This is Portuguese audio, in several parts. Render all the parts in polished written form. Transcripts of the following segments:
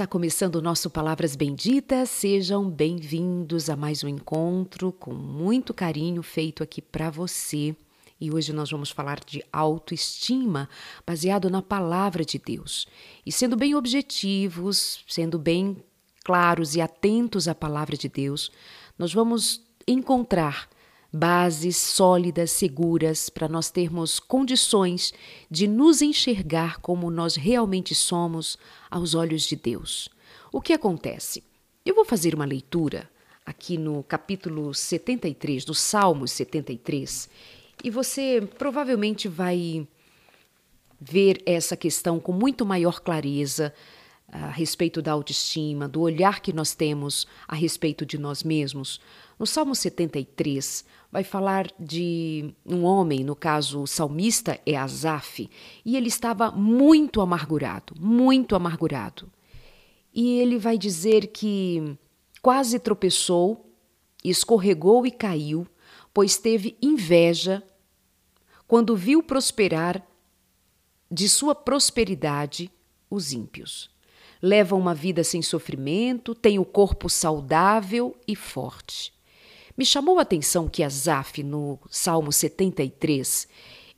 Está começando o nosso Palavras Benditas. Sejam bem-vindos a mais um encontro com muito carinho feito aqui para você. E hoje nós vamos falar de autoestima baseado na Palavra de Deus. E sendo bem objetivos, sendo bem claros e atentos à Palavra de Deus, nós vamos encontrar bases sólidas, seguras, para nós termos condições de nos enxergar como nós realmente somos aos olhos de Deus. O que acontece? Eu vou fazer uma leitura aqui no capítulo 73, do Salmo 73, e você provavelmente vai ver essa questão com muito maior clareza a respeito da autoestima, do olhar que nós temos a respeito de nós mesmos. No Salmo 73, vai falar de um homem, no caso o salmista é Asaf, e ele estava muito amargurado, muito amargurado. E ele vai dizer que quase tropeçou, escorregou e caiu, pois teve inveja quando viu prosperar de sua prosperidade os ímpios. Levam uma vida sem sofrimento, têm o corpo saudável e forte. Me chamou a atenção que Asaf, no Salmo 73,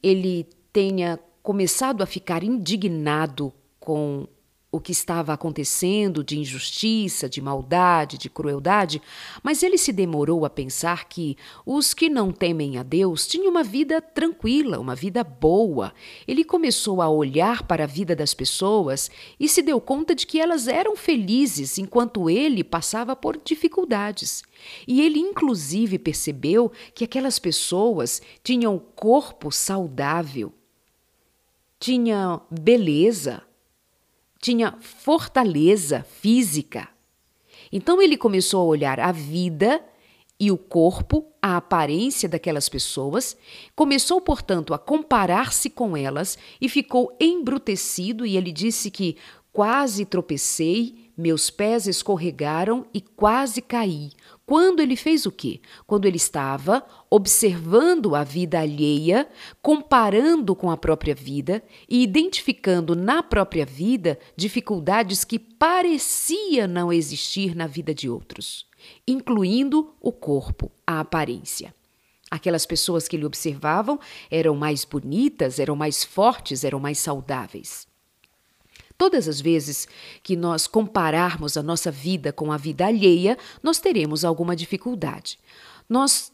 ele tenha começado a ficar indignado com o que estava acontecendo de injustiça, de maldade, de crueldade, mas ele se demorou a pensar que os que não temem a Deus tinham uma vida tranquila, uma vida boa. Ele começou a olhar para a vida das pessoas e se deu conta de que elas eram felizes enquanto ele passava por dificuldades. E ele inclusive percebeu que aquelas pessoas tinham corpo saudável, tinham beleza, tinha fortaleza física. Então ele começou a olhar a vida e o corpo, a aparência daquelas pessoas, começou, portanto, a comparar-se com elas e ficou embrutecido, e ele disse que quase tropecei, meus pés escorregaram e quase caí. Quando ele fez o quê? Quando ele estava observando a vida alheia, comparando com a própria vida e identificando na própria vida dificuldades que parecia não existir na vida de outros, incluindo o corpo, a aparência. Aquelas pessoas que ele observavam eram mais bonitas, eram mais fortes, eram mais saudáveis. Todas as vezes que nós compararmos a nossa vida com a vida alheia, nós teremos alguma dificuldade. Nós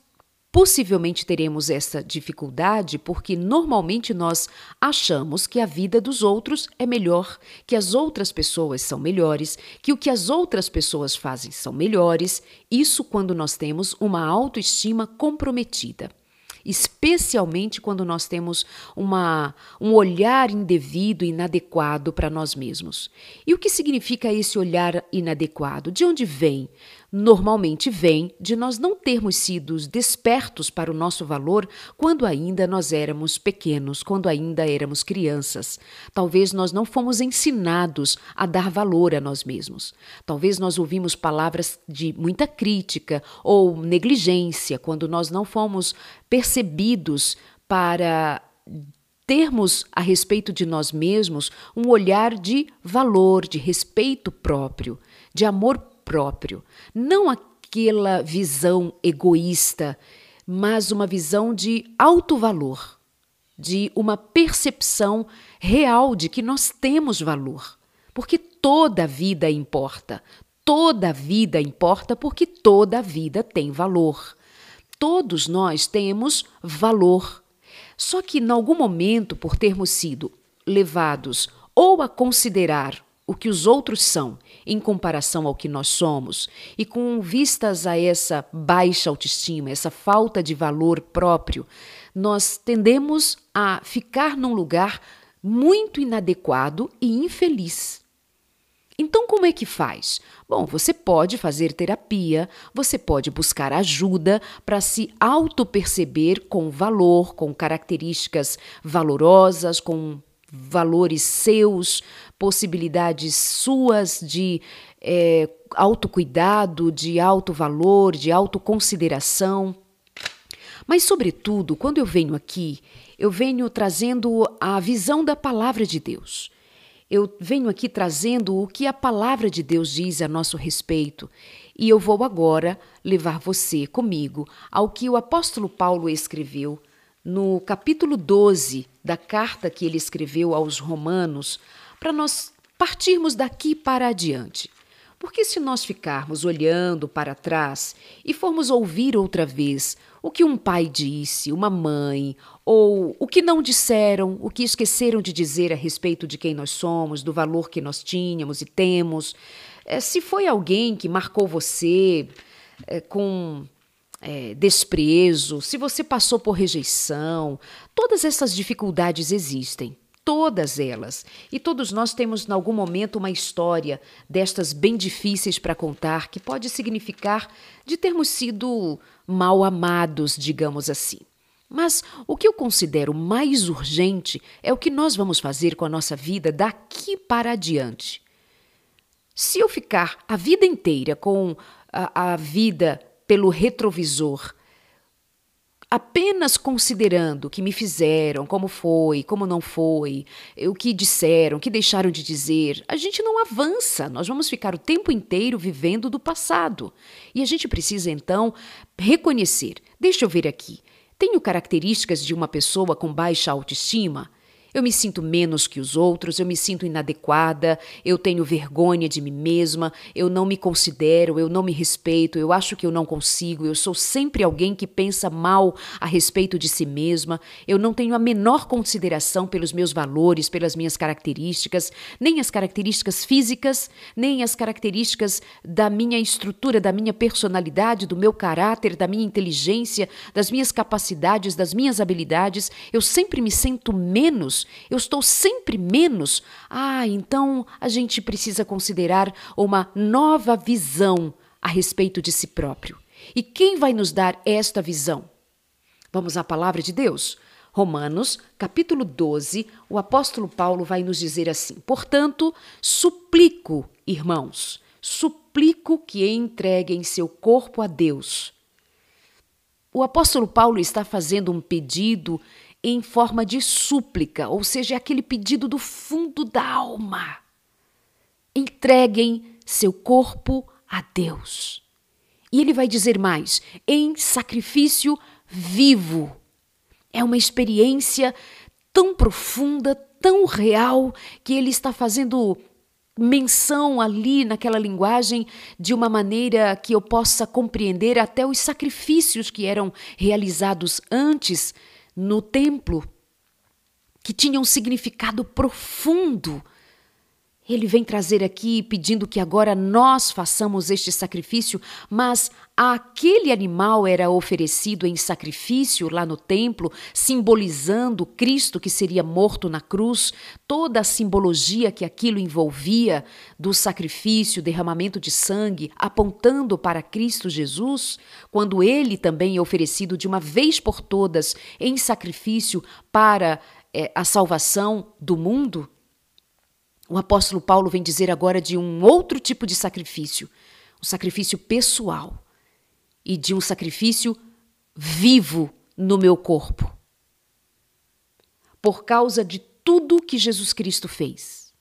possivelmente teremos essa dificuldade porque normalmente nós achamos que a vida dos outros é melhor, que as outras pessoas são melhores, que o que as outras pessoas fazem são melhores. Isso quando nós temos uma autoestima comprometida. Especialmente quando nós temos um olhar indevido, inadequado para nós mesmos. E o que significa esse olhar inadequado? De onde vem? Normalmente vem de nós não termos sido despertos para o nosso valor quando ainda nós éramos pequenos, quando ainda éramos crianças. Talvez nós não fomos ensinados a dar valor a nós mesmos. Talvez nós ouvimos palavras de muita crítica ou negligência quando nós não fomos percebidos para termos a respeito de nós mesmos um olhar de valor, de respeito próprio, de amor próprio, não aquela visão egoísta, mas uma visão de alto valor, de uma percepção real de que nós temos valor, porque toda vida importa porque toda vida tem valor. Todos nós temos valor, só que em algum momento, por termos sido levados ou a considerar o que os outros são em comparação ao que nós somos, e com vistas a essa baixa autoestima, essa falta de valor próprio, nós tendemos a ficar num lugar muito inadequado e infeliz. Então, como é que faz? Bom, você pode fazer terapia, você pode buscar ajuda para se auto-perceber com valor, com características valorosas, com valores seus, possibilidades suas de autocuidado, de autovalor, de autoconsideração. Mas, sobretudo, quando eu venho aqui, eu venho trazendo a visão da Palavra de Deus. Eu venho aqui trazendo o que a palavra de Deus diz a nosso respeito, e eu vou agora levar você comigo ao que o apóstolo Paulo escreveu no capítulo 12 da carta que ele escreveu aos Romanos, para nós partirmos daqui para adiante. Porque se nós ficarmos olhando para trás e formos ouvir outra vez o que um pai disse, uma mãe, ou o que não disseram, o que esqueceram de dizer a respeito de quem nós somos, do valor que nós tínhamos e temos, se foi alguém que marcou você com desprezo, se você passou por rejeição, todas essas dificuldades existem. Todas elas. E todos nós temos, em algum momento, uma história destas bem difíceis para contar, que pode significar de termos sido mal amados, digamos assim. Mas o que eu considero mais urgente é o que nós vamos fazer com a nossa vida daqui para adiante. Se eu ficar a vida inteira com a vida pelo retrovisor, apenas considerando o que me fizeram, como foi, como não foi, o que disseram, o que deixaram de dizer, a gente não avança, nós vamos ficar o tempo inteiro vivendo do passado. E a gente precisa, então, reconhecer. Deixa eu ver aqui. Tenho características de uma pessoa com baixa autoestima? Eu me sinto menos que os outros, eu me sinto inadequada, eu tenho vergonha de mim mesma, eu não me considero, eu não me respeito, eu acho que eu não consigo, eu sou sempre alguém que pensa mal a respeito de si mesma, eu não tenho a menor consideração pelos meus valores, pelas minhas características, nem as características físicas, nem as características da minha estrutura, da minha personalidade, do meu caráter, da minha inteligência, das minhas capacidades, das minhas habilidades. Eu sempre me sinto menos. Eu estou sempre menos. Então a gente precisa considerar uma nova visão a respeito de si próprio. E quem vai nos dar esta visão? Vamos à palavra de Deus. Romanos, capítulo 12, o apóstolo Paulo vai nos dizer assim: portanto, suplico, irmãos, suplico que entreguem seu corpo a Deus. O apóstolo Paulo está fazendo um pedido em forma de súplica, ou seja, aquele pedido do fundo da alma. Entreguem seu corpo a Deus. E ele vai dizer mais, em sacrifício vivo. É uma experiência tão profunda, tão real, que ele está fazendo menção ali naquela linguagem de uma maneira que eu possa compreender até os sacrifícios que eram realizados antes no templo, que tinha um significado profundo. Ele vem trazer aqui pedindo que agora nós façamos este sacrifício, mas aquele animal era oferecido em sacrifício lá no templo, simbolizando Cristo que seria morto na cruz, toda a simbologia que aquilo envolvia do sacrifício, derramamento de sangue, apontando para Cristo Jesus, quando ele também é oferecido de uma vez por todas em sacrifício para a salvação do mundo. O apóstolo Paulo vem dizer agora de um outro tipo de sacrifício, um sacrifício pessoal e de um sacrifício vivo no meu corpo, por causa de tudo que Jesus Cristo fez.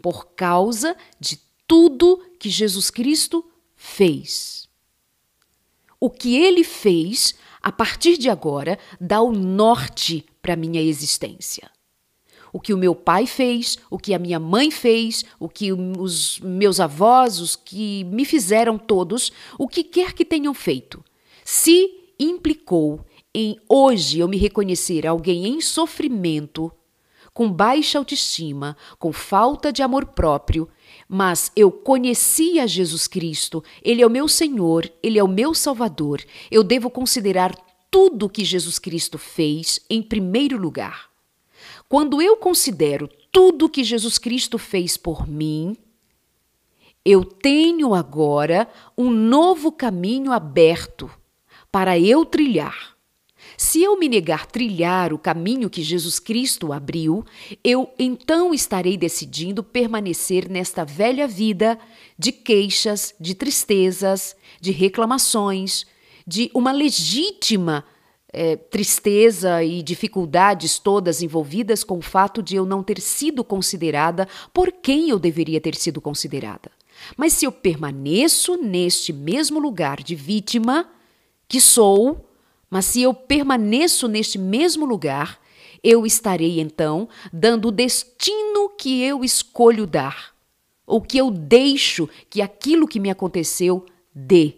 Por causa de tudo que Jesus Cristo fez. O que ele fez, a partir de agora, dá o norte para a minha existência. O que o meu pai fez, o que a minha mãe fez, o que os meus avós, os que me fizeram todos, o que quer que tenham feito, se implicou em hoje eu me reconhecer alguém em sofrimento, com baixa autoestima, com falta de amor próprio, mas eu conhecia Jesus Cristo, ele é o meu Senhor, ele é o meu Salvador, eu devo considerar tudo que Jesus Cristo fez em primeiro lugar. Quando eu considero tudo que Jesus Cristo fez por mim, eu tenho agora um novo caminho aberto para eu trilhar. Se eu me negar a trilhar o caminho que Jesus Cristo abriu, eu então estarei decidindo permanecer nesta velha vida de queixas, de tristezas, de reclamações, de uma legítima tristeza e dificuldades todas envolvidas com o fato de eu não ter sido considerada por quem eu deveria ter sido considerada. Mas se eu permaneço neste mesmo lugar de vítima que sou, mas se eu permaneço neste mesmo lugar, eu estarei então dando o destino que eu escolho dar, ou que eu deixo que aquilo que me aconteceu dê.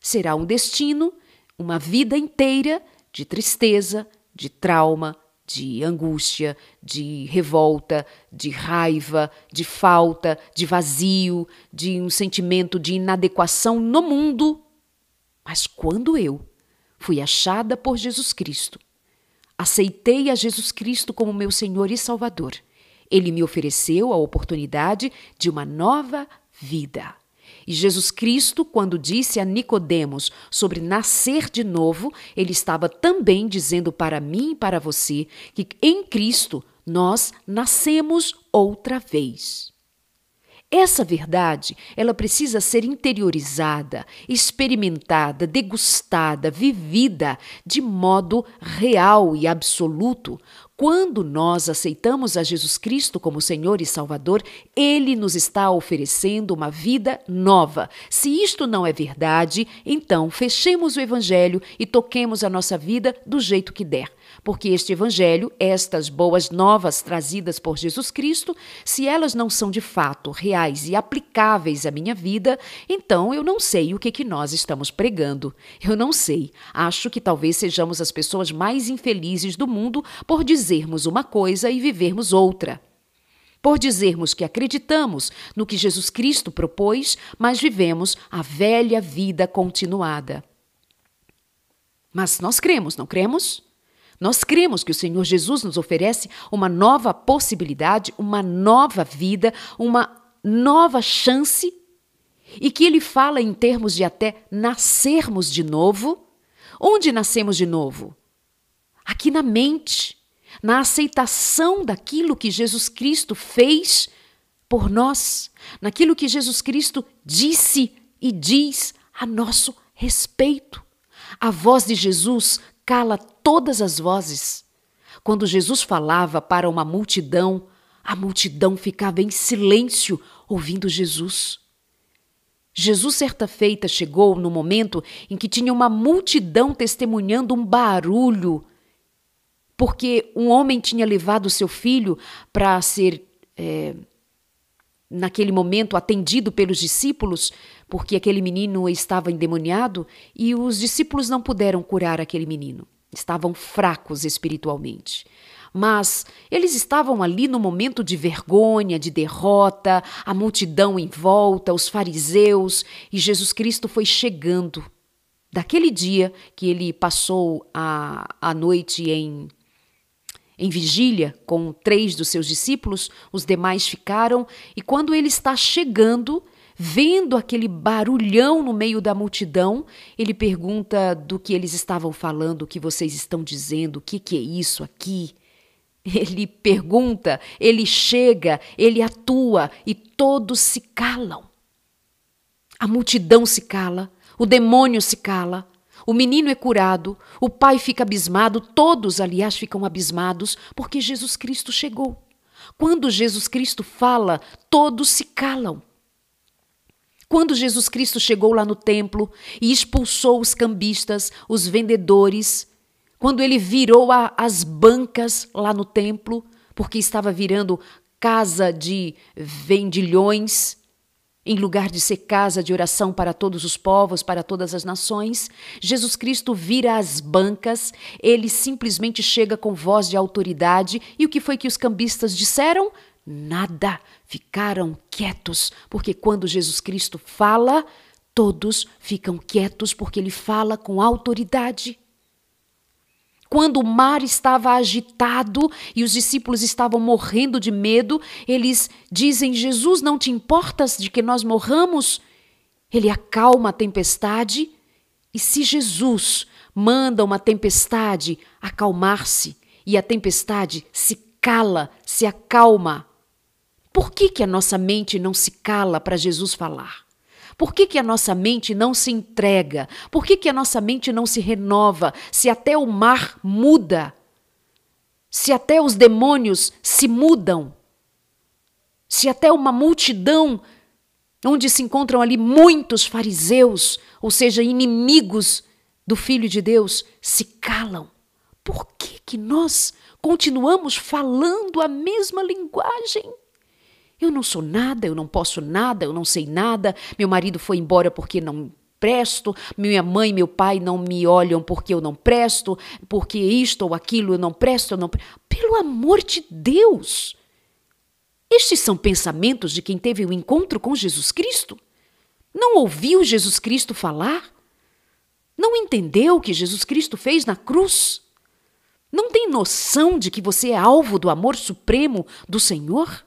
Será um destino, uma vida inteira de tristeza, de trauma, de angústia, de revolta, de raiva, de falta, de vazio, de um sentimento de inadequação no mundo. Mas quando eu fui achada por Jesus Cristo, aceitei a Jesus Cristo como meu Senhor e Salvador, Ele me ofereceu a oportunidade de uma nova vida. E Jesus Cristo, quando disse a Nicodemos sobre nascer de novo, ele estava também dizendo para mim e para você que em Cristo nós nascemos outra vez. Essa verdade, ela precisa ser interiorizada, experimentada, degustada, vivida de modo real e absoluto. Quando nós aceitamos a Jesus Cristo como Senhor e Salvador, Ele nos está oferecendo uma vida nova. Se isto não é verdade, então fechemos o Evangelho e toquemos a nossa vida do jeito que der. Porque este Evangelho, estas boas novas trazidas por Jesus Cristo, se elas não são de fato reais e aplicáveis à minha vida, então eu não sei o que nós estamos pregando. Eu não sei. Acho que talvez sejamos as pessoas mais infelizes do mundo por dizermos uma coisa e vivermos outra. Por dizermos que acreditamos no que Jesus Cristo propôs, mas vivemos a velha vida continuada. Mas nós cremos, não cremos? Nós cremos que o Senhor Jesus nos oferece uma nova possibilidade, uma nova vida, uma nova chance, e que Ele fala em termos de até nascermos de novo. Onde nascemos de novo? Aqui na mente, na aceitação daquilo que Jesus Cristo fez por nós, naquilo que Jesus Cristo disse e diz a nosso respeito. A voz de Jesus cala todas as vozes. Quando Jesus falava para uma multidão, a multidão ficava em silêncio ouvindo Jesus. Jesus, certa feita, chegou no momento em que tinha uma multidão testemunhando um barulho, porque um homem tinha levado seu filho para ser, naquele momento, atendido pelos discípulos, porque aquele menino estava endemoniado e os discípulos não puderam curar aquele menino. Estavam fracos espiritualmente. Mas eles estavam ali no momento de vergonha, de derrota, a multidão em volta, os fariseus, e Jesus Cristo foi chegando. Daquele dia que ele passou a noite em vigília com 3 dos seus discípulos, os demais ficaram, e quando ele está chegando, vendo aquele barulhão no meio da multidão, ele pergunta do que eles estavam falando, o que vocês estão dizendo, o que é isso aqui? Ele pergunta, ele chega, ele atua e todos se calam. A multidão se cala, o demônio se cala. O menino é curado, o pai fica abismado, todos, aliás, ficam abismados, porque Jesus Cristo chegou. Quando Jesus Cristo fala, todos se calam. Quando Jesus Cristo chegou lá no templo e expulsou os cambistas, os vendedores, quando ele virou as bancas lá no templo, porque estava virando casa de vendilhões, em lugar de ser casa de oração para todos os povos, para todas as nações, Jesus Cristo vira as bancas, ele simplesmente chega com voz de autoridade, e o que foi que os cambistas disseram? Nada, ficaram quietos, porque quando Jesus Cristo fala, todos ficam quietos, porque ele fala com autoridade. Quando o mar estava agitado e os discípulos estavam morrendo de medo, eles dizem, Jesus, não te importas de que nós morramos? Ele acalma a tempestade. E se Jesus manda uma tempestade acalmar-se e a tempestade se cala, se acalma, por que a nossa mente não se cala para Jesus falar? Por que a nossa mente não se entrega? Por que a nossa mente não se renova? Se até o mar muda, se até os demônios se mudam, se até uma multidão onde se encontram ali muitos fariseus, ou seja, inimigos do Filho de Deus, se calam. Por que nós continuamos falando a mesma linguagem? Eu não sou nada, eu não posso nada, eu não sei nada, meu marido foi embora porque não presto, minha mãe e meu pai não me olham porque eu não presto, porque isto ou aquilo eu não presto, Pelo amor de Deus! Estes são pensamentos de quem teve o encontro com Jesus Cristo. Não ouviu Jesus Cristo falar? Não entendeu o que Jesus Cristo fez na cruz? Não tem noção de que você é alvo do amor supremo do Senhor?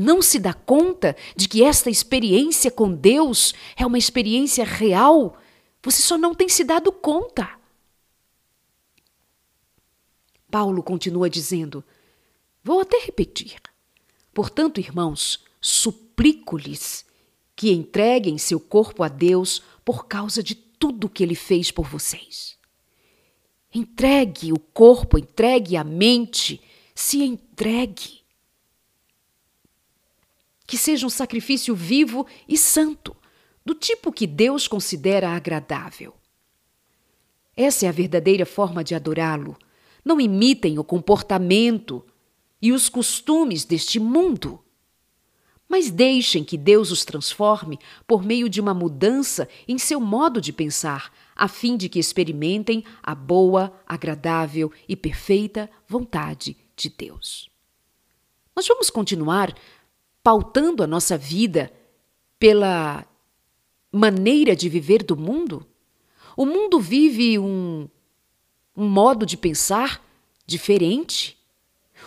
Não se dá conta de que esta experiência com Deus é uma experiência real? Você só não tem se dado conta. Paulo continua dizendo, vou até repetir. Portanto, irmãos, suplico-lhes que entreguem seu corpo a Deus por causa de tudo que ele fez por vocês. Entregue o corpo, entregue a mente, se entregue. Que seja um sacrifício vivo e santo, do tipo que Deus considera agradável. Essa é a verdadeira forma de adorá-lo. Não imitem o comportamento e os costumes deste mundo, mas deixem que Deus os transforme por meio de uma mudança em seu modo de pensar, a fim de que experimentem a boa, agradável e perfeita vontade de Deus. Nós vamos continuar pautando a nossa vida pela maneira de viver do mundo? O mundo vive um modo de pensar diferente.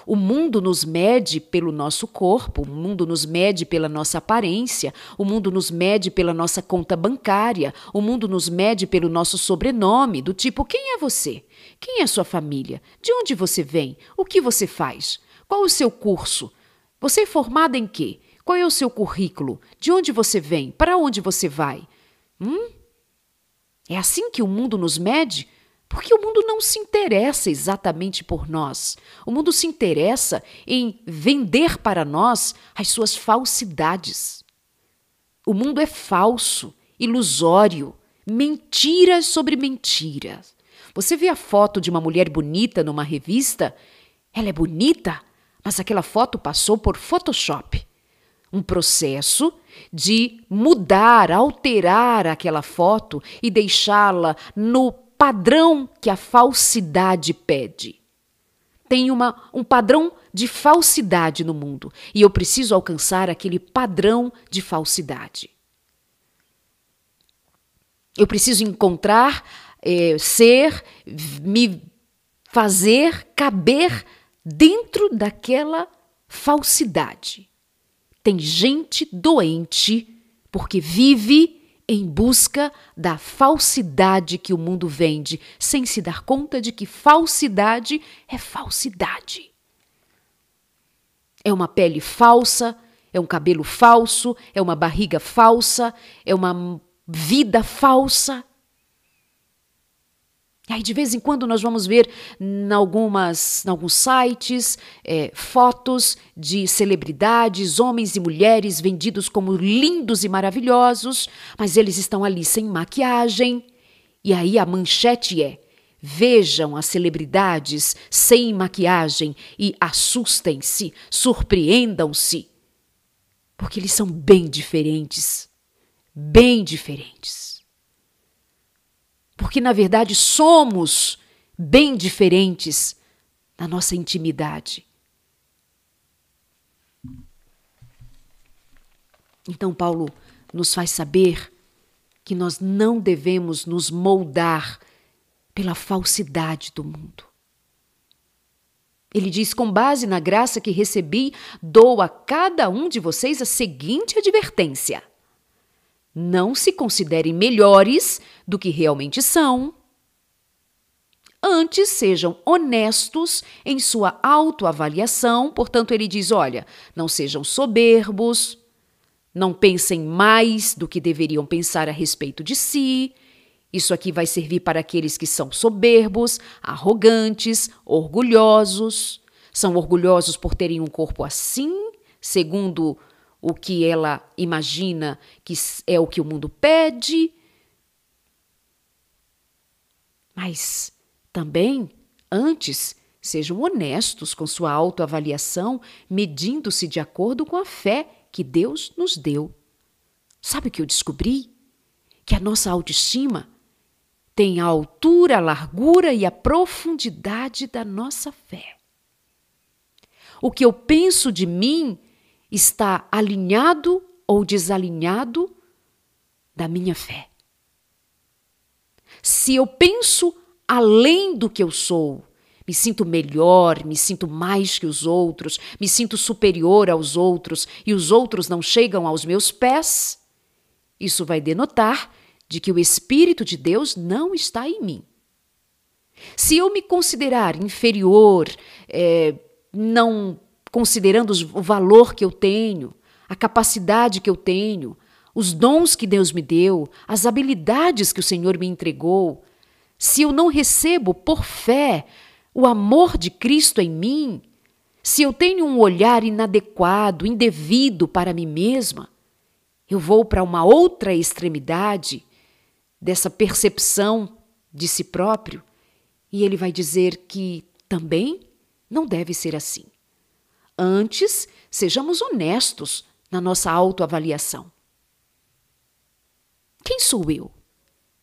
O mundo nos mede pelo nosso corpo, o mundo nos mede pela nossa aparência, o mundo nos mede pela nossa conta bancária, o mundo nos mede pelo nosso sobrenome, do tipo, quem é você? Quem é sua família? De onde você vem? O que você faz? Qual o seu curso? Você é formada em quê? Qual é o seu currículo? De onde você vem? Para onde você vai? É assim que o mundo nos mede? Porque o mundo não se interessa exatamente por nós. O mundo se interessa em vender para nós as suas falsidades. O mundo é falso, ilusório, mentiras sobre mentiras. Você vê a foto de uma mulher bonita numa revista? Ela é bonita? Mas aquela foto passou por Photoshop, um processo de mudar, alterar aquela foto e deixá-la no padrão que a falsidade pede. Tem um padrão de falsidade no mundo e eu preciso alcançar aquele padrão de falsidade. Eu preciso encontrar, me fazer caber dentro daquela falsidade. Tem gente doente porque vive em busca da falsidade que o mundo vende, sem se dar conta de que falsidade é falsidade. É uma pele falsa, é um cabelo falso, é uma barriga falsa, é uma vida falsa. Aí de vez em quando nós vamos ver em alguns sites fotos de celebridades, homens e mulheres vendidos como lindos e maravilhosos, mas eles estão ali sem maquiagem. E aí a manchete é, vejam as celebridades sem maquiagem e assustem-se, surpreendam-se, porque eles são bem diferentes, bem diferentes. Porque, na verdade, somos bem diferentes na nossa intimidade. Então, Paulo nos faz saber que nós não devemos nos moldar pela falsidade do mundo. Ele diz, com base na graça que recebi, dou a cada um de vocês a seguinte advertência. Não se considerem melhores do que realmente são. Antes, sejam honestos em sua autoavaliação. Portanto, ele diz, olha, não sejam soberbos, Não pensem mais do que deveriam pensar a respeito de si. Isso aqui vai servir para aqueles que são soberbos, arrogantes, orgulhosos. São orgulhosos por terem um corpo assim, segundo o que ela imagina que é o que o mundo pede. Mas também, antes, sejam honestos com sua autoavaliação, medindo-se de acordo com a fé que Deus nos deu. Sabe o que eu descobri? Que a nossa autoestima tem a altura, a largura e a profundidade da nossa fé. O que eu penso de mim está alinhado ou desalinhado da minha fé. Se eu penso além do que eu sou, me sinto melhor, me sinto mais que os outros, me sinto superior aos outros e os outros não chegam aos meus pés, isso vai denotar de que o Espírito de Deus não está em mim. Se eu me considerar inferior, não considerando o valor que eu tenho, a capacidade que eu tenho, os dons que Deus me deu, as habilidades que o Senhor me entregou, se eu não recebo por fé o amor de Cristo em mim, se eu tenho um olhar inadequado, indevido para mim mesma, eu vou para uma outra extremidade dessa percepção de si próprio e ele vai dizer que também não deve ser assim. Antes, sejamos honestos na nossa autoavaliação. Quem sou eu?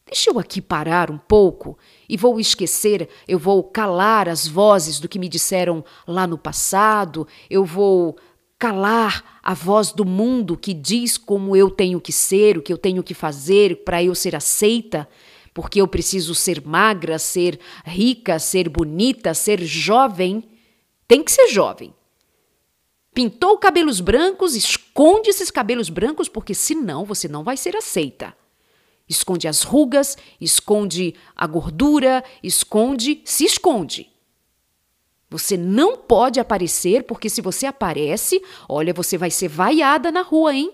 Deixa eu aqui parar um pouco e vou esquecer, eu vou calar as vozes do que me disseram lá no passado, eu vou calar a voz do mundo que diz como eu tenho que ser, o que eu tenho que fazer para eu ser aceita, porque eu preciso ser magra, ser rica, ser bonita, ser jovem. Tem que ser jovem. Pintou cabelos brancos, esconde esses cabelos brancos porque senão você não vai ser aceita. Esconde as rugas, esconde a gordura, se esconde. Você não pode aparecer, porque se você aparece, olha, você vai ser vaiada na rua, hein?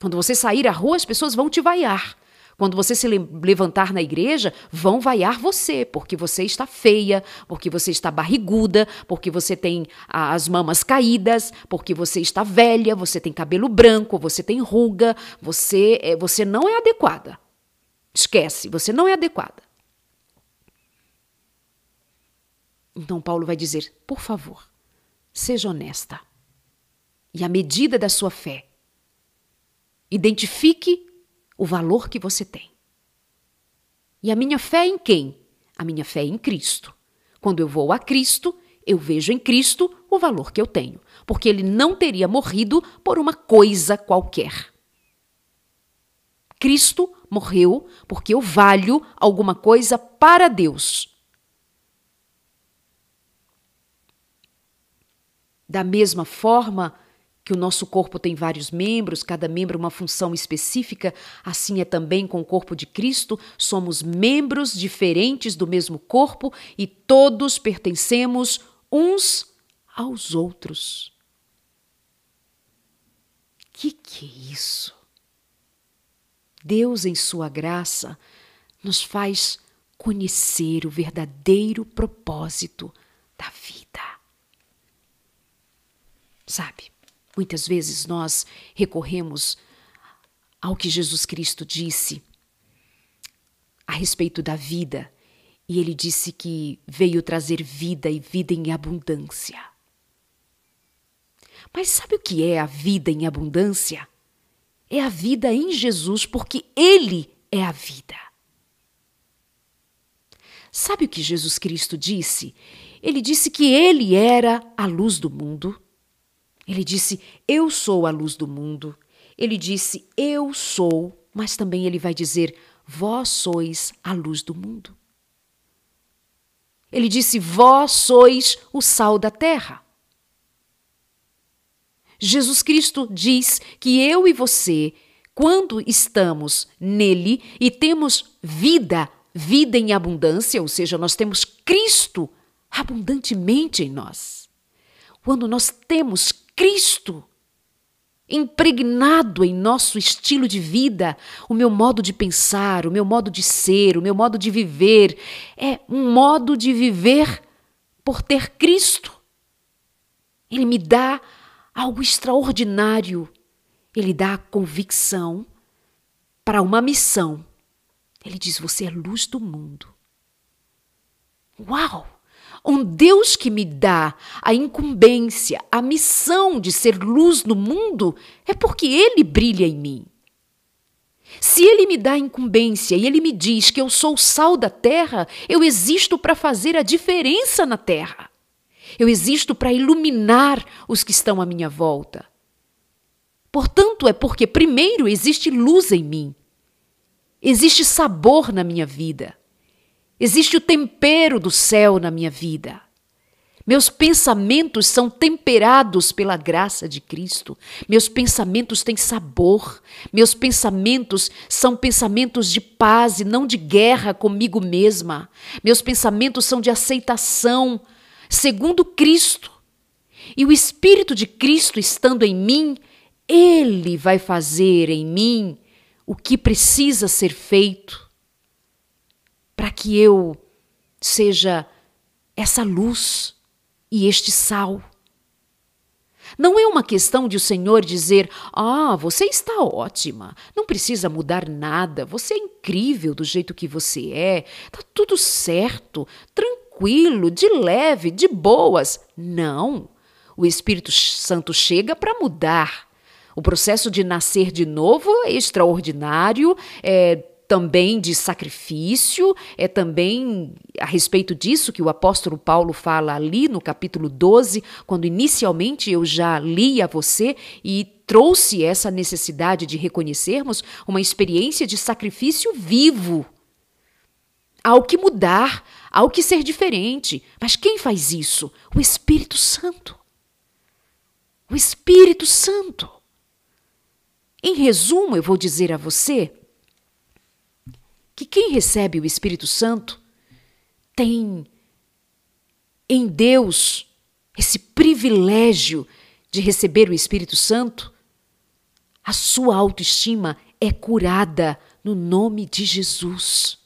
Quando você sair à rua, as pessoas vão te vaiar. Quando você se levantar na igreja, vão vaiar você, porque você está feia, porque você está barriguda, porque você tem as mamas caídas, porque você está velha, você tem cabelo branco, você tem ruga, você não é adequada. Esquece, você não é adequada. Então Paulo vai dizer, por favor, seja honesta. E à medida da sua fé, identifique o valor que você tem. E a minha fé em quem? A minha fé em Cristo. Quando eu vou a Cristo, eu vejo em Cristo o valor que eu tenho, porque ele não teria morrido por uma coisa qualquer. Cristo morreu porque eu valho alguma coisa para Deus. Da mesma forma que o nosso corpo tem vários membros, cada membro uma função específica, assim é também com o corpo de Cristo, somos membros diferentes do mesmo corpo e todos pertencemos uns aos outros. Que é isso? Deus, em sua graça, nos faz conhecer o verdadeiro propósito da vida. Sabe? Muitas vezes nós recorremos ao que Jesus Cristo disse a respeito da vida, e ele disse que veio trazer vida e vida em abundância. Mas sabe o que é a vida em abundância? É a vida em Jesus, porque ele é a vida. Sabe o que Jesus Cristo disse? Ele disse que ele era a luz do mundo. Ele disse, eu sou a luz do mundo. Ele disse, eu sou, mas também ele vai dizer, vós sois a luz do mundo. Ele disse, vós sois o sal da terra. Jesus Cristo diz que eu e você, quando estamos nele e temos vida, vida em abundância, ou seja, nós temos Cristo abundantemente em nós. Quando nós temos Cristo, impregnado em nosso estilo de vida, o meu modo de pensar, o meu modo de ser, o meu modo de viver, é um modo de viver por ter Cristo. Ele me dá algo extraordinário, ele dá a convicção para uma missão. Ele diz, você é luz do mundo. Uau! Um Deus que me dá a incumbência, a missão de ser luz no mundo, é porque Ele brilha em mim. Se Ele me dá a incumbência e Ele me diz que eu sou o sal da terra, eu existo para fazer a diferença na terra. Eu existo para iluminar os que estão à minha volta. Portanto, é porque primeiro existe luz em mim. Existe sabor na minha vida. Existe o tempero do céu na minha vida. Meus pensamentos são temperados pela graça de Cristo. Meus pensamentos têm sabor. Meus pensamentos são pensamentos de paz e não de guerra comigo mesma. Meus pensamentos são de aceitação, segundo Cristo. E o Espírito de Cristo estando em mim, Ele vai fazer em mim o que precisa ser feito para que eu seja essa luz e este sal. Não é uma questão de o Senhor dizer, você está ótima, não precisa mudar nada, você é incrível do jeito que você é, está tudo certo, tranquilo, de leve, de boas. Não, o Espírito Santo chega para mudar. O processo de nascer de novo é extraordinário, é também de sacrifício, é também a respeito disso que o apóstolo Paulo fala ali no capítulo 12, quando inicialmente eu já li a você e trouxe essa necessidade de reconhecermos uma experiência de sacrifício vivo. Há o que mudar, há o que ser diferente. Mas quem faz isso? O Espírito Santo. O Espírito Santo. Em resumo, eu vou dizer a você que quem recebe o Espírito Santo tem em Deus esse privilégio de receber o Espírito Santo. A sua autoestima é curada no nome de Jesus.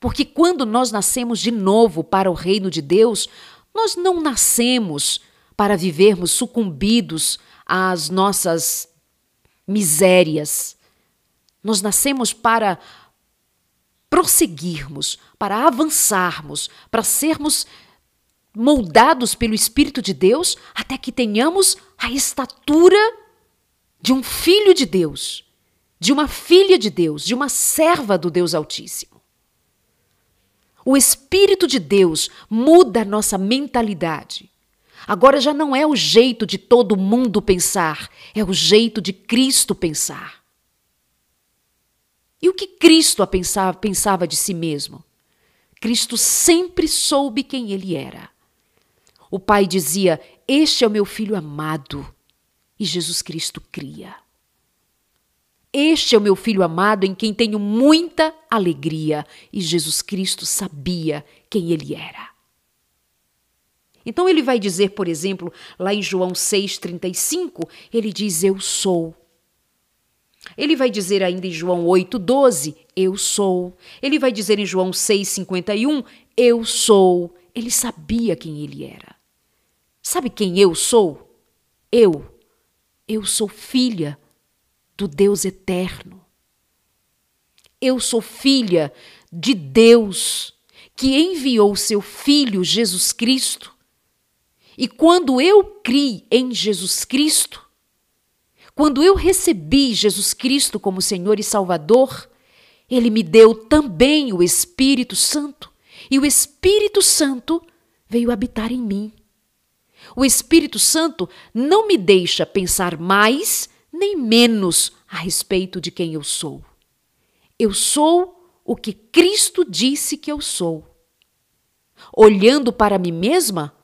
Porque quando nós nascemos de novo para o reino de Deus, nós não nascemos para vivermos sucumbidos às nossas misérias. Nós nascemos para prosseguirmos, para avançarmos, para sermos moldados pelo Espírito de Deus até que tenhamos a estatura de um filho de Deus, de uma filha de Deus, de uma serva do Deus Altíssimo. O Espírito de Deus muda a nossa mentalidade. Agora já não é o jeito de todo mundo pensar, é o jeito de Cristo pensar. E o que Cristo pensava de si mesmo? Cristo sempre soube quem ele era. O Pai dizia, este é o meu filho amado. E Jesus Cristo cria. Este é o meu filho amado em quem tenho muita alegria. E Jesus Cristo sabia quem ele era. Então ele vai dizer, por exemplo, lá em João 6,35, ele diz, eu sou. Ele vai dizer ainda em João 8,12, eu sou. Ele vai dizer em João 6,51, eu sou. Ele sabia quem ele era. Sabe quem eu sou? Eu sou filha do Deus eterno. Eu sou filha de Deus que enviou seu Filho Jesus Cristo. E quando eu criei em Jesus Cristo, quando eu recebi Jesus Cristo como Senhor e Salvador, Ele me deu também o Espírito Santo. E o Espírito Santo veio habitar em mim. O Espírito Santo não me deixa pensar mais nem menos a respeito de quem eu sou. Eu sou o que Cristo disse que eu sou. Olhando para mim mesma,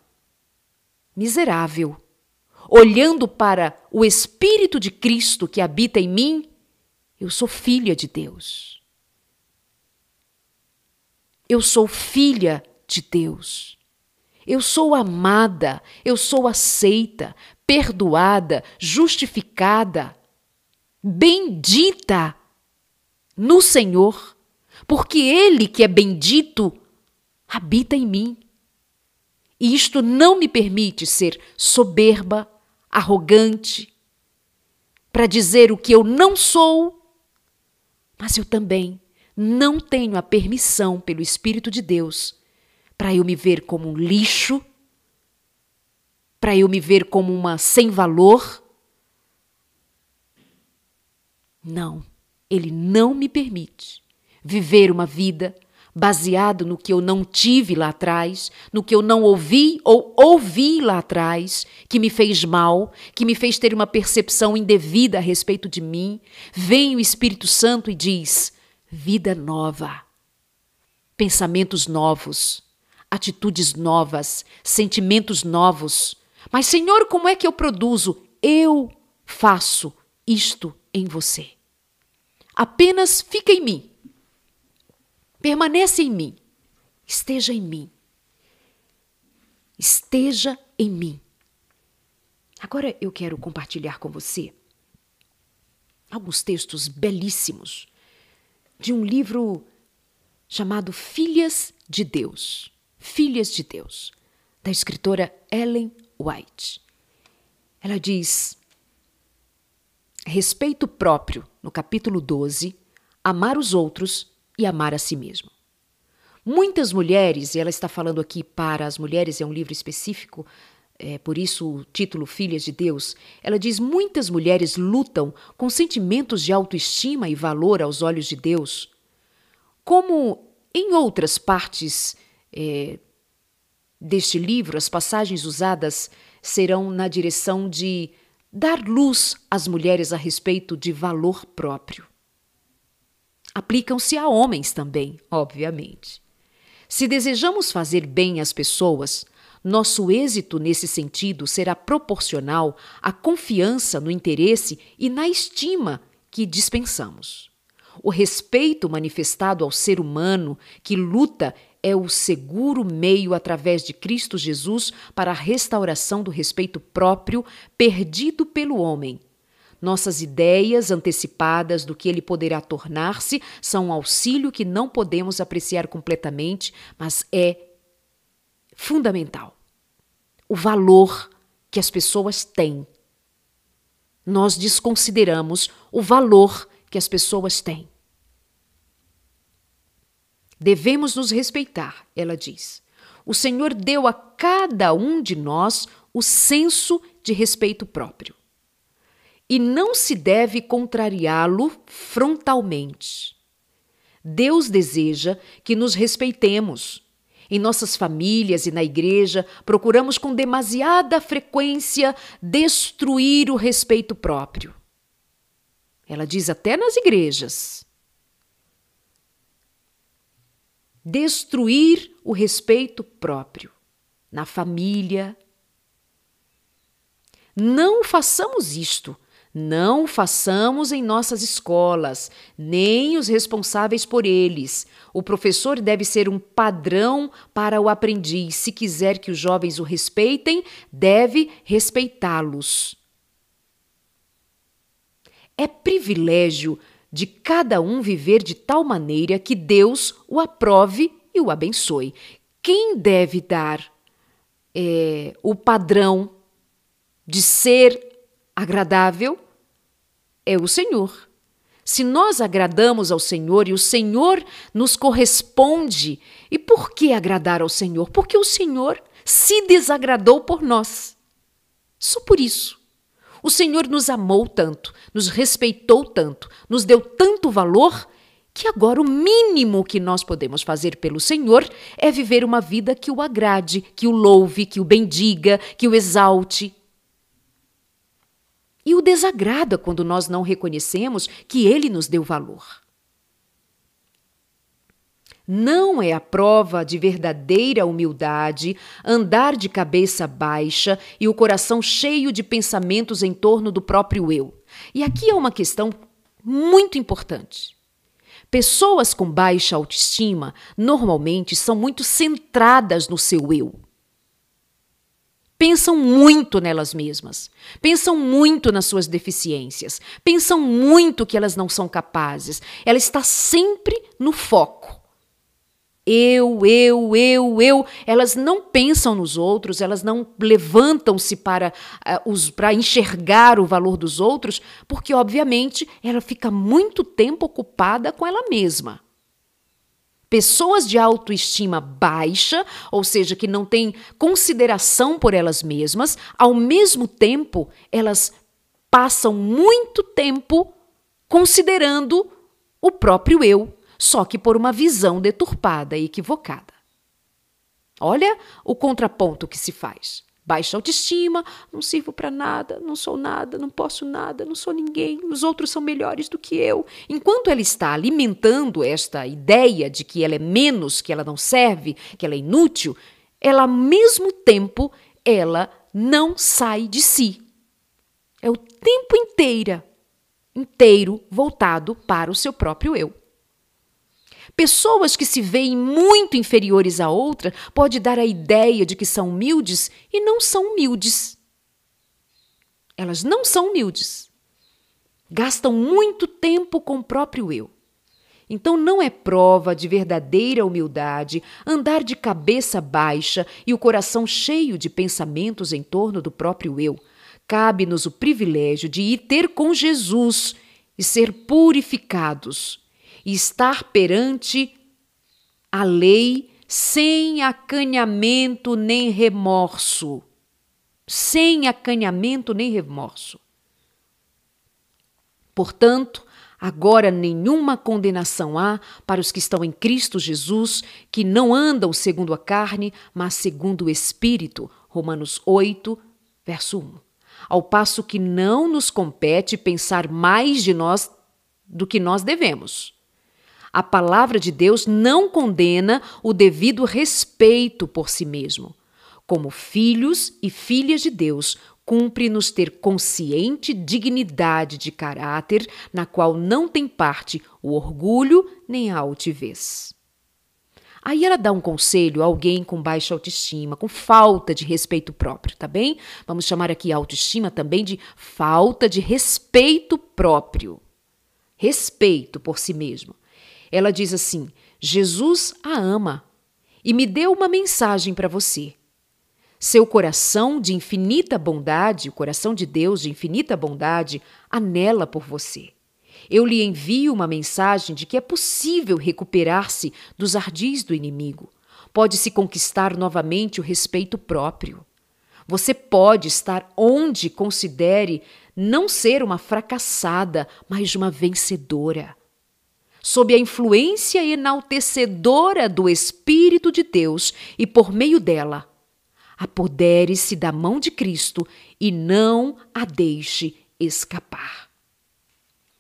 miserável. Olhando para o Espírito de Cristo que habita em mim, eu sou filha de Deus. Eu sou filha de Deus. Eu sou amada, eu sou aceita, perdoada, justificada, bendita no Senhor, porque Ele que é bendito habita em mim. E isto não me permite ser soberba, arrogante, para dizer o que eu não sou, mas eu também não tenho a permissão pelo Espírito de Deus para eu me ver como um lixo, para eu me ver como uma sem valor. Não, Ele não me permite viver uma vida baseado no que eu não tive lá atrás, no que eu não ouvi ou ouvi lá atrás, que me fez mal, que me fez ter uma percepção indevida a respeito de mim. Vem o Espírito Santo e diz: vida nova, pensamentos novos, atitudes novas, sentimentos novos. Mas, Senhor, como é que eu produzo? Eu faço isto em você. Apenas fica em mim. Permaneça em mim, esteja em mim, esteja em mim. Agora eu quero compartilhar com você alguns textos belíssimos de um livro chamado Filhas de Deus, da escritora Ellen White. Ela diz, respeito próprio, no capítulo 12, amar os outros e amar a si mesmo. Muitas mulheres, e ela está falando aqui para as mulheres, é um livro específico, por isso o título Filhas de Deus, ela diz, muitas mulheres lutam com sentimentos de autoestima e valor aos olhos de Deus, como em outras partes deste livro, as passagens usadas serão na direção de dar luz às mulheres a respeito de valor próprio. Aplicam-se a homens também, obviamente. Se desejamos fazer bem às pessoas, nosso êxito nesse sentido será proporcional à confiança no interesse e na estima que dispensamos. O respeito manifestado ao ser humano que luta é o seguro meio através de Cristo Jesus para a restauração do respeito próprio perdido pelo homem. Nossas ideias antecipadas do que ele poderá tornar-se são um auxílio que não podemos apreciar completamente, mas é fundamental. O valor que as pessoas têm. Nós desconsideramos o valor que as pessoas têm. Devemos nos respeitar, ela diz. O Senhor deu a cada um de nós o senso de respeito próprio. E não se deve contrariá-lo frontalmente. Deus deseja que nos respeitemos. Em nossas famílias e na igreja, procuramos com demasiada frequência destruir o respeito próprio. Ela diz até nas igrejas. Destruir o respeito próprio. Na família. Não façamos isto. Não façamos em nossas escolas, nem os responsáveis por eles. O professor deve ser um padrão para o aprendiz. Se quiser que os jovens o respeitem, deve respeitá-los. É privilégio de cada um viver de tal maneira que Deus o aprove e o abençoe. Quem deve dar o padrão de ser agradável? É o Senhor. Se nós agradamos ao Senhor e o Senhor nos corresponde, e por que agradar ao Senhor? Porque o Senhor se desagradou por nós. Só por isso. O Senhor nos amou tanto, nos respeitou tanto, nos deu tanto valor, que agora o mínimo que nós podemos fazer pelo Senhor é viver uma vida que o agrade, que o louve, que o bendiga, que o exalte. E o desagrada quando nós não reconhecemos que Ele nos deu valor. Não é a prova de verdadeira humildade andar de cabeça baixa e o coração cheio de pensamentos em torno do próprio eu. E aqui é uma questão muito importante. Pessoas com baixa autoestima normalmente são muito centradas no seu eu. pensam muito nelas mesmas, pensam muito nas suas deficiências, pensam muito que elas não são capazes. Ela está sempre no foco. Eu. Elas não pensam nos outros, elas não levantam-se para enxergar o valor dos outros, porque, obviamente, ela fica muito tempo ocupada com ela mesma. Pessoas de autoestima baixa, ou seja, que não têm consideração por elas mesmas, ao mesmo tempo, elas passam muito tempo considerando o próprio eu, só que por uma visão deturpada e equivocada. Olha o contraponto que se faz. Baixa autoestima, não sirvo para nada, não sou nada, não posso nada, não sou ninguém, os outros são melhores do que eu. Enquanto ela está alimentando esta ideia de que ela é menos, que ela não serve, que ela é inútil, ela, ao mesmo tempo, ela não sai de si. É o tempo inteiro voltado para o seu próprio eu. Pessoas que se veem muito inferiores a outra pode dar a ideia de que são humildes e não são humildes. Elas não são humildes. Gastam muito tempo com o próprio eu. Então não é prova de verdadeira humildade andar de cabeça baixa e o coração cheio de pensamentos em torno do próprio eu. Cabe-nos o privilégio de ir ter com Jesus e ser purificados. E estar perante a lei sem acanhamento nem remorso. Sem acanhamento nem remorso. Portanto, agora nenhuma condenação há para os que estão em Cristo Jesus, que não andam segundo a carne, mas segundo o Espírito. Romanos 8, verso 1. Ao passo que não nos compete pensar mais de nós do que nós devemos. A palavra de Deus não condena o devido respeito por si mesmo. Como filhos e filhas de Deus, cumpre-nos ter consciente dignidade de caráter na qual não tem parte o orgulho nem a altivez. Aí ela dá um conselho a alguém com baixa autoestima, com falta de respeito próprio, tá bem? Vamos chamar aqui a autoestima também de falta de respeito próprio. Respeito por si mesmo. Ela diz assim: Jesus a ama e me deu uma mensagem para você. Seu coração de infinita bondade, o coração de Deus de infinita bondade, anela por você. Eu lhe envio uma mensagem de que é possível recuperar-se dos ardis do inimigo. Pode-se conquistar novamente o respeito próprio. Você pode estar onde considere não ser uma fracassada, mas uma vencedora. Sob a influência enaltecedora do Espírito de Deus e por meio dela, apodere-se da mão de Cristo e não a deixe escapar.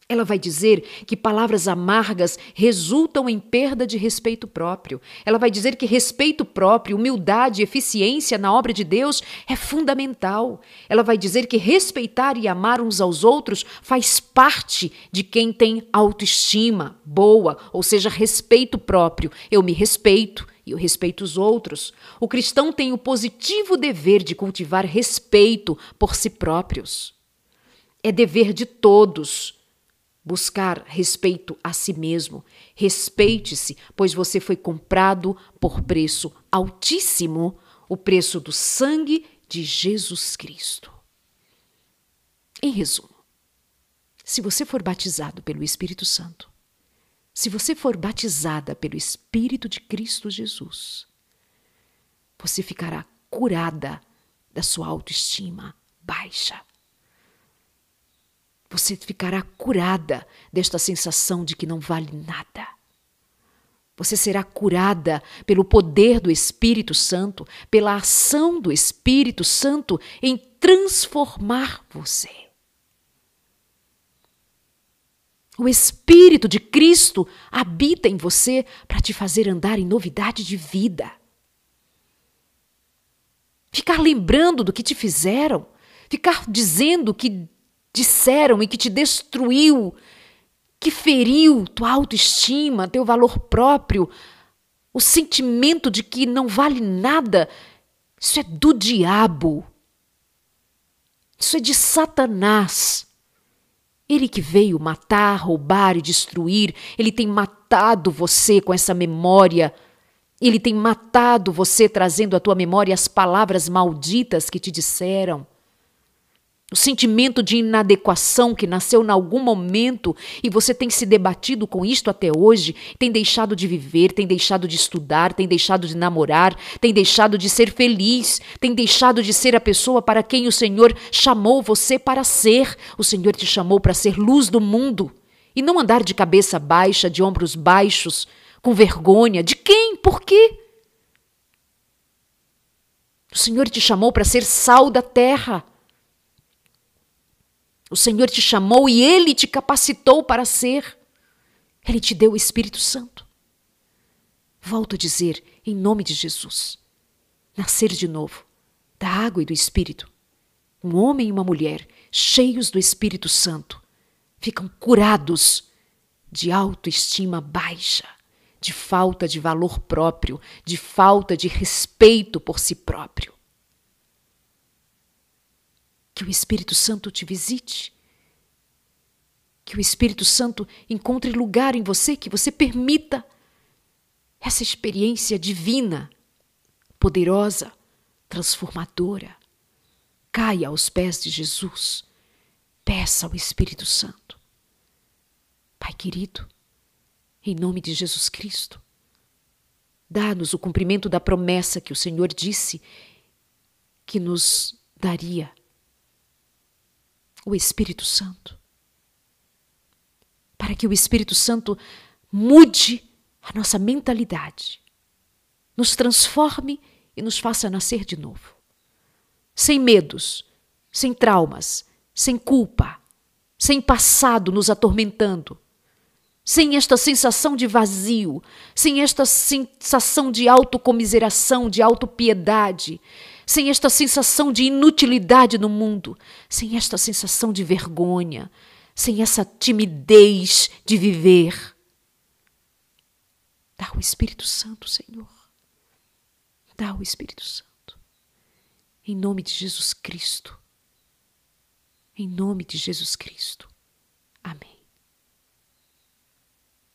Ela vai dizer que palavras amargas resultam em perda de respeito próprio. Ela vai dizer que respeito próprio, humildade e eficiência na obra de Deus é fundamental. Ela vai dizer que respeitar e amar uns aos outros faz parte de quem tem autoestima boa, ou seja, respeito próprio. Eu me respeito e eu respeito os outros. O cristão tem o positivo dever de cultivar respeito por si próprios. É dever de todos buscar respeito a si mesmo. Respeite-se, pois você foi comprado por preço altíssimo, o preço do sangue de Jesus Cristo. Em resumo, se você for batizado pelo Espírito Santo, se você for batizada pelo Espírito de Cristo Jesus, você ficará curada da sua autoestima baixa. Você ficará curada desta sensação de que não vale nada. Você será curada pelo poder do Espírito Santo, pela ação do Espírito Santo em transformar você. O Espírito de Cristo habita em você para te fazer andar em novidade de vida. Ficar lembrando do que te fizeram, ficar dizendo que disseram e que te destruiu, que feriu tua autoestima, teu valor próprio, o sentimento de que não vale nada, Isso é do diabo. Isso é de Satanás. Ele que veio matar, roubar e destruir. Ele tem matado você com essa memória. Ele tem matado você trazendo à tua memória as palavras malditas que te disseram. O sentimento de inadequação que nasceu em algum momento e você tem se debatido com isto até hoje, tem deixado de viver, tem deixado de estudar, tem deixado de namorar, tem deixado de ser feliz, tem deixado de ser a pessoa para quem o Senhor chamou você para ser. O Senhor te chamou para ser luz do mundo e não andar de cabeça baixa, de ombros baixos, com vergonha. De quem? Por quê? O Senhor te chamou para ser sal da terra. O Senhor te chamou e Ele te capacitou para ser. Ele te deu o Espírito Santo. Volto a dizer, em nome de Jesus, nascer de novo, da água e do Espírito. Um homem e uma mulher, cheios do Espírito Santo, ficam curados de autoestima baixa, de falta de valor próprio, de falta de respeito por si próprio. Que o Espírito Santo te visite. Que o Espírito Santo encontre lugar em você, que você permita essa experiência divina, poderosa, transformadora. Caia aos pés de Jesus. Peça ao Espírito Santo. Pai querido, em nome de Jesus Cristo, dá-nos o cumprimento da promessa que o Senhor disse que nos daria. O Espírito Santo, para que o Espírito Santo mude a nossa mentalidade, nos transforme e nos faça nascer de novo, sem medos, sem traumas, sem culpa, sem passado nos atormentando, sem esta sensação de vazio, sem esta sensação de autocomiseração, de autopiedade, sem esta sensação de inutilidade no mundo, sem esta sensação de vergonha, sem essa timidez de viver. Dá o Espírito Santo, Senhor. Dá o Espírito Santo. Em nome de Jesus Cristo. Em nome de Jesus Cristo. Amém.